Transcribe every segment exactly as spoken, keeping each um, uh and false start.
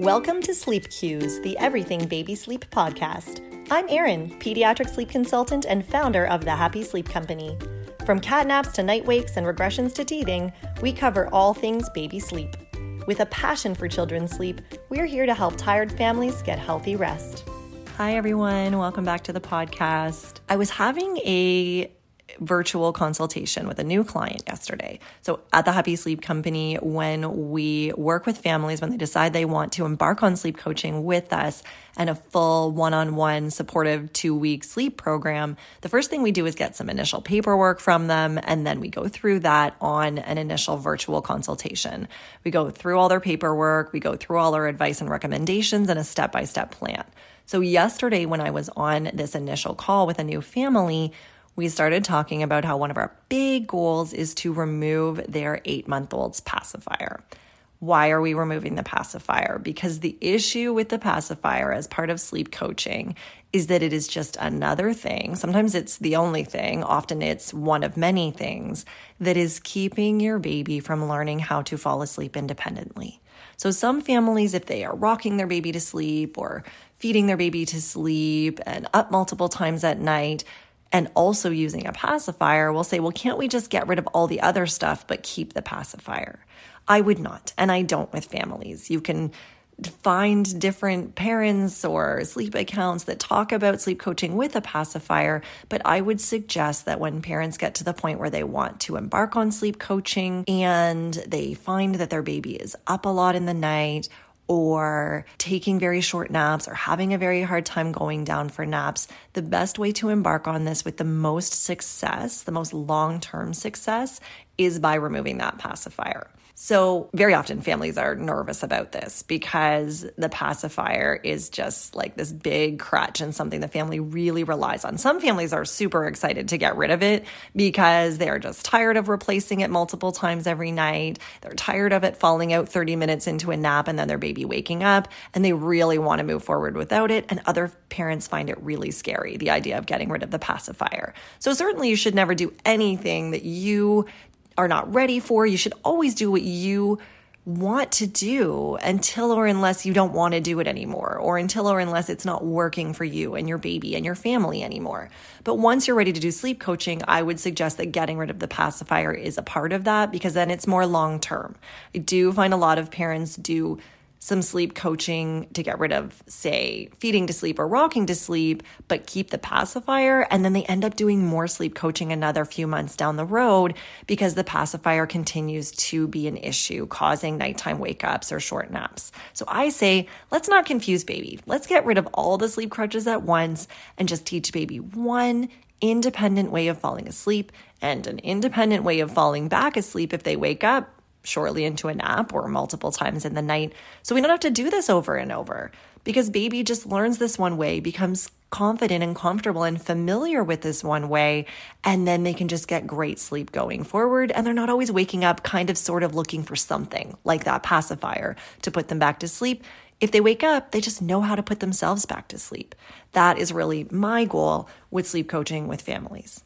Welcome to Sleep Cues, the Everything Baby Sleep podcast. I'm Erin, pediatric sleep consultant and founder of The Happy Sleep Company. From cat naps to night wakes and regressions to teething, we cover all things baby sleep. With a passion for children's sleep, we're here to help tired families get healthy rest. Hi everyone, welcome back to the podcast. I was having a virtual consultation with a new client yesterday. So at the Happy Sleep Company, when we work with families, when they decide they want to embark on sleep coaching with us and a full one-on-one supportive two-week sleep program, the first thing we do is get some initial paperwork from them, and then we go through that on an initial virtual consultation. We go through all their paperwork, we go through all our advice and recommendations and a step-by-step plan. So yesterday when I was on this initial call with a new family, we started talking about how one of our big goals is to remove their eight-month-old's pacifier. Why are we removing the pacifier? Because the issue with the pacifier as part of sleep coaching is that it is just another thing. Sometimes it's the only thing. Often it's one of many things that is keeping your baby from learning how to fall asleep independently. So some families, if they are rocking their baby to sleep or feeding their baby to sleep and up multiple times at night, and also using a pacifier, will say, well, can't we just get rid of all the other stuff but keep the pacifier? I would not, and I don't with families. You can find different parents or sleep accounts that talk about sleep coaching with a pacifier, but I would suggest that when parents get to the point where they want to embark on sleep coaching and they find that their baby is up a lot in the night or taking very short naps or having a very hard time going down for naps, the best way to embark on this with the most success, the most long-term success, is by removing that pacifier. So very often families are nervous about this because the pacifier is just like this big crutch and something the family really relies on. Some families are super excited to get rid of it because they are just tired of replacing it multiple times every night. They're tired of it falling out thirty minutes into a nap and then their baby waking up, and they really want to move forward without it. And other parents find it really scary, the idea of getting rid of the pacifier. So certainly you should never do anything that you are not ready for. You should always do what you want to do until or unless you don't want to do it anymore, or until or unless it's not working for you and your baby and your family anymore. But once you're ready to do sleep coaching, I would suggest that getting rid of the pacifier is a part of that, because then it's more long-term. I do find a lot of parents do some sleep coaching to get rid of, say, feeding to sleep or rocking to sleep, but keep the pacifier, and then they end up doing more sleep coaching another few months down the road because the pacifier continues to be an issue, causing nighttime wake-ups or short naps. So I say, let's not confuse baby. Let's get rid of all the sleep crutches at once and just teach baby one independent way of falling asleep and an independent way of falling back asleep if they wake up shortly into a nap or multiple times in the night. So we don't have to do this over and over, because baby just learns this one way, becomes confident and comfortable and familiar with this one way, and then they can just get great sleep going forward. And they're not always waking up kind of sort of looking for something like that pacifier to put them back to sleep. If they wake up, they just know how to put themselves back to sleep. That is really my goal with sleep coaching with families.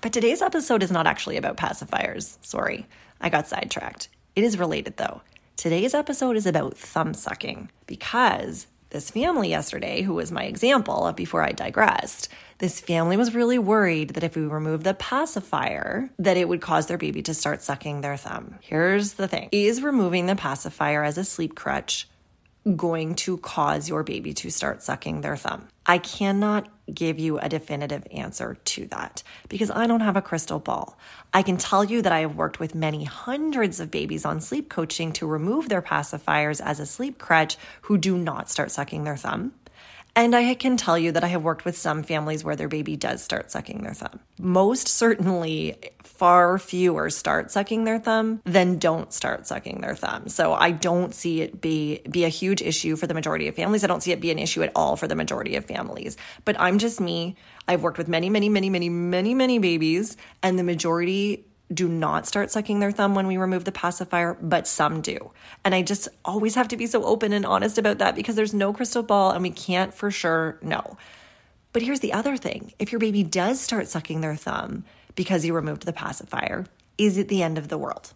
But today's episode is not actually about pacifiers. Sorry, I got sidetracked. It is related though. Today's episode is about thumb sucking, because this family yesterday, who was my example of before I digressed, this family was really worried that if we remove the pacifier, that it would cause their baby to start sucking their thumb. Here's the thing. Is removing the pacifier as a sleep crutch going to cause your baby to start sucking their thumb? I cannot give you a definitive answer to that because I don't have a crystal ball. I can tell you that I have worked with many hundreds of babies on sleep coaching to remove their pacifiers as a sleep crutch who do not start sucking their thumb. And I can tell you that I have worked with some families where their baby does start sucking their thumb. Most certainly, far fewer start sucking their thumb than don't start sucking their thumb. So I don't see it be, be a huge issue for the majority of families. I don't see it be an issue at all for the majority of families. But I'm just me. I've worked with many, many, many, many, many, many babies, and the majority do not start sucking their thumb when we remove the pacifier, but some do. And I just always have to be so open and honest about that because there's no crystal ball and we can't for sure know. But here's the other thing. If your baby does start sucking their thumb because you removed the pacifier, is it the end of the world?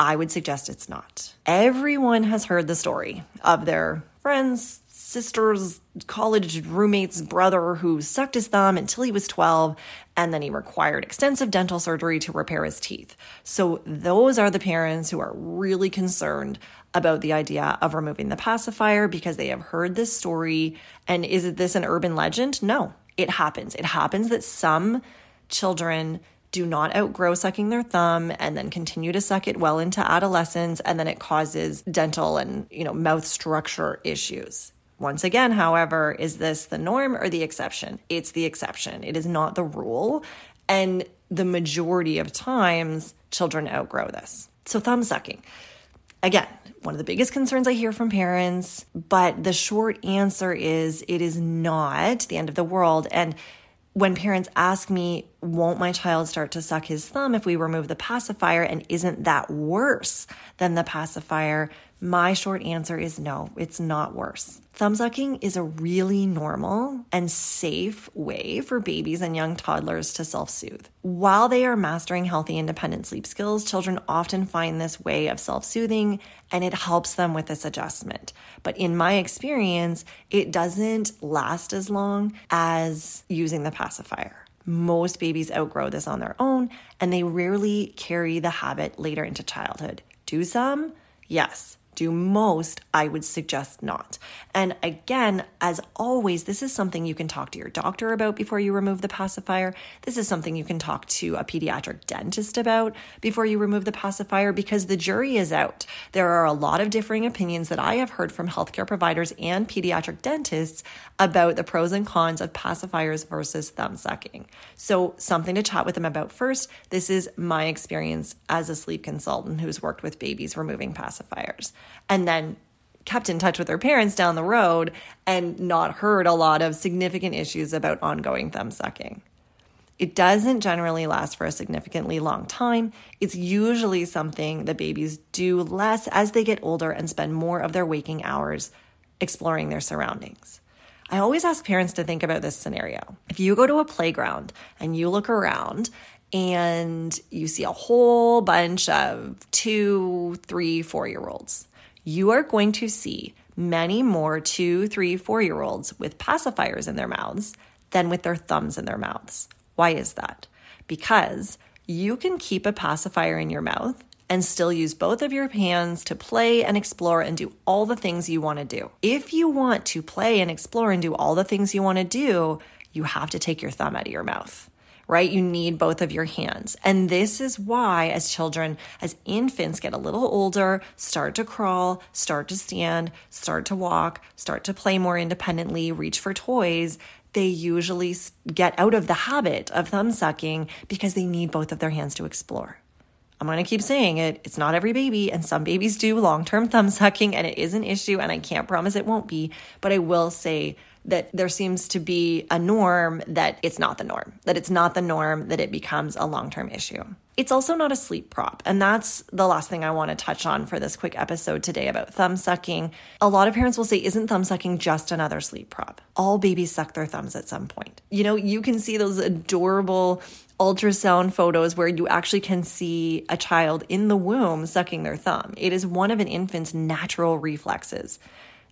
I would suggest it's not. Everyone has heard the story of their friends, sister's college roommate's brother who sucked his thumb until he was twelve, and then he required extensive dental surgery to repair his teeth. So those are the parents who are really concerned about the idea of removing the pacifier because they have heard this story. And is this an urban legend? No, it happens. It happens that some children do not outgrow sucking their thumb and then continue to suck it well into adolescence, and then it causes dental and, you know, mouth structure issues. Once again, however, is this the norm or the exception? It's the exception. It is not the rule. And the majority of times, children outgrow this. So thumb sucking. Again, one of the biggest concerns I hear from parents, but the short answer is it is not the end of the world. And when parents ask me, won't my child start to suck his thumb if we remove the pacifier, and isn't that worse than the pacifier? My short answer is no, it's not worse. Thumb sucking is a really normal and safe way for babies and young toddlers to self-soothe. While they are mastering healthy, independent sleep skills, children often find this way of self-soothing and it helps them with this adjustment. But in my experience, it doesn't last as long as using the pacifier. Most babies outgrow this on their own and they rarely carry the habit later into childhood. Do some? Yes. Do most? I would suggest not. And again, as always, this is something you can talk to your doctor about before you remove the pacifier. This is something you can talk to a pediatric dentist about before you remove the pacifier, because the jury is out. There are a lot of differing opinions that I have heard from healthcare providers and pediatric dentists about the pros and cons of pacifiers versus thumb sucking. So something to chat with them about first. This is my experience as a sleep consultant who's worked with babies removing pacifiers, and then kept in touch with their parents down the road and not heard a lot of significant issues about ongoing thumb sucking. It doesn't generally last for a significantly long time. It's usually something that babies do less as they get older and spend more of their waking hours exploring their surroundings. I always ask parents to think about this scenario. If you go to a playground and you look around and you see a whole bunch of two, three, four-year-olds, you are going to see many more two, three, four-year-olds with pacifiers in their mouths than with their thumbs in their mouths. Why is that? Because you can keep a pacifier in your mouth and still use both of your hands to play and explore and do all the things you want to do. If you want to play and explore and do all the things you want to do, you have to take your thumb out of your mouth, right? You need both of your hands. And this is why as children, as infants get a little older, start to crawl, start to stand, start to walk, start to play more independently, reach for toys, they usually get out of the habit of thumb sucking because they need both of their hands to explore. I'm going to keep saying it. It's not every baby, and some babies do long-term thumb sucking, and it is an issue, and I can't promise it won't be, but I will say that there seems to be a norm that it's not the norm, that it's not the norm, that it becomes a long-term issue. It's also not a sleep prop, and that's the last thing I want to touch on for this quick episode today about thumb sucking. A lot of parents will say, isn't thumb sucking just another sleep prop? All babies suck their thumbs at some point. You know, you can see those adorable ultrasound photos where you actually can see a child in the womb sucking their thumb. It is one of an infant's natural reflexes.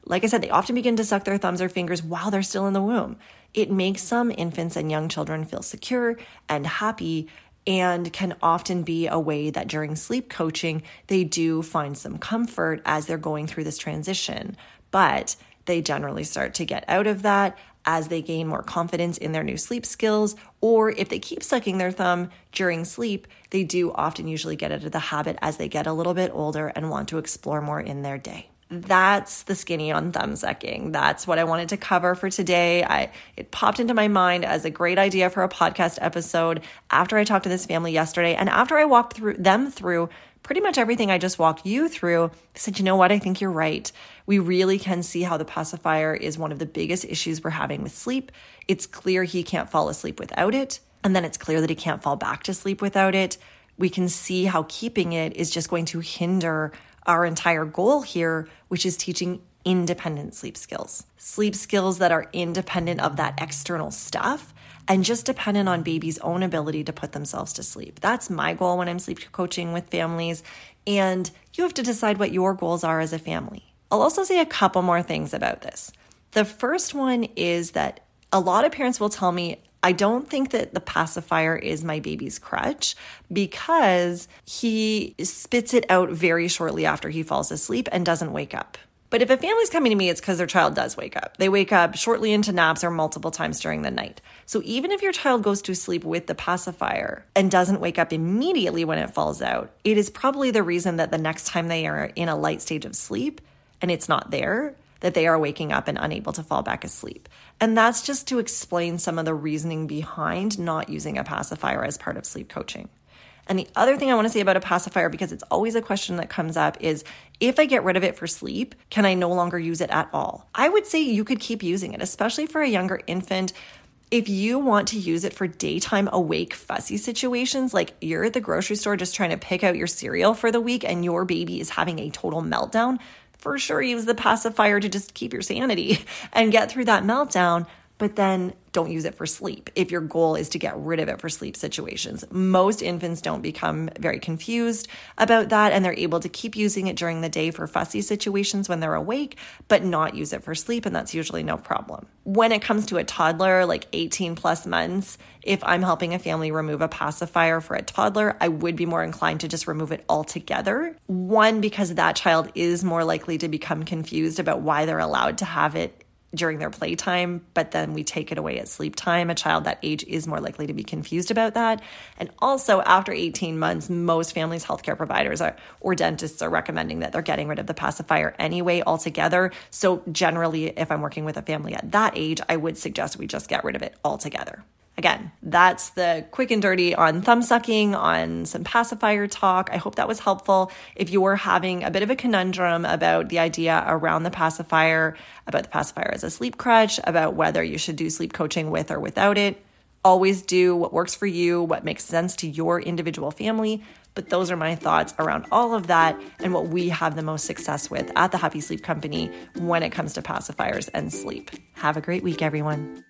Like I said, they often begin to suck their thumbs or fingers while they're still in the womb. It makes some infants and young children feel secure and happy, and can often be a way that during sleep coaching, they do find some comfort as they're going through this transition. But they generally start to get out of that as they gain more confidence in their new sleep skills, or if they keep sucking their thumb during sleep, they do often usually get out of the habit as they get a little bit older and want to explore more in their day. That's the skinny on thumb sucking. That's what I wanted to cover for today. I it popped into my mind as a great idea for a podcast episode after I talked to this family yesterday, and after I walked through them through pretty much everything I just walked you through, I said, you know what? I think you're right. We really can see how the pacifier is one of the biggest issues we're having with sleep. It's clear he can't fall asleep without it, and then it's clear that he can't fall back to sleep without it. We can see how keeping it is just going to hinder our entire goal here, which is teaching independent sleep skills, sleep skills that are independent of that external stuff and just dependent on baby's own ability to put themselves to sleep. That's my goal when I'm sleep coaching with families, and you have to decide what your goals are as a family. I'll also say a couple more things about this. The first one is that a lot of parents will tell me, I don't think that the pacifier is my baby's crutch because he spits it out very shortly after he falls asleep and doesn't wake up. But if a family's coming to me, it's because their child does wake up. They wake up shortly into naps or multiple times during the night. So even if your child goes to sleep with the pacifier and doesn't wake up immediately when it falls out, it is probably the reason that the next time they are in a light stage of sleep and it's not there, that they are waking up and unable to fall back asleep. And that's just to explain some of the reasoning behind not using a pacifier as part of sleep coaching. And the other thing I want to say about a pacifier, because it's always a question that comes up, is if I get rid of it for sleep, can I no longer use it at all? I would say you could keep using it, especially for a younger infant. If you want to use it for daytime awake fussy situations, like you're at the grocery store just trying to pick out your cereal for the week and your baby is having a total meltdown, for sure use the pacifier to just keep your sanity and get through that meltdown, but then don't use it for sleep if your goal is to get rid of it for sleep situations. Most infants don't become very confused about that, and they're able to keep using it during the day for fussy situations when they're awake, but not use it for sleep, and that's usually no problem. When it comes to a toddler, like eighteen plus months, if I'm helping a family remove a pacifier for a toddler, I would be more inclined to just remove it altogether. One, because that child is more likely to become confused about why they're allowed to have it during their playtime, but then we take it away at sleep time. A child that age is more likely to be confused about that. And also after eighteen months, most families, healthcare providers are, or dentists are recommending that they're getting rid of the pacifier anyway altogether. So generally, if I'm working with a family at that age, I would suggest we just get rid of it altogether. Again, that's the quick and dirty on thumb sucking, on some pacifier talk. I hope that was helpful. If you're having a bit of a conundrum about the idea around the pacifier, about the pacifier as a sleep crutch, about whether you should do sleep coaching with or without it, always do what works for you, what makes sense to your individual family. But those are my thoughts around all of that and what we have the most success with at the Happy Sleep Company when it comes to pacifiers and sleep. Have a great week, everyone.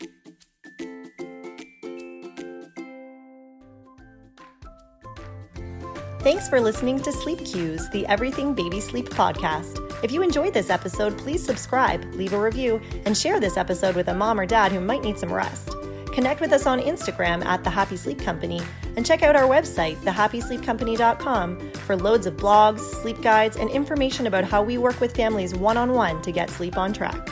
Thanks for listening to Sleep Cues, the Everything Baby Sleep podcast. If you enjoyed this episode, please subscribe, leave a review, and share this episode with a mom or dad who might need some rest. Connect with us on Instagram at The Happy Sleep Company, and check out our website, the happy sleep company dot com, for loads of blogs, sleep guides, and information about how we work with families one-on-one to get sleep on track.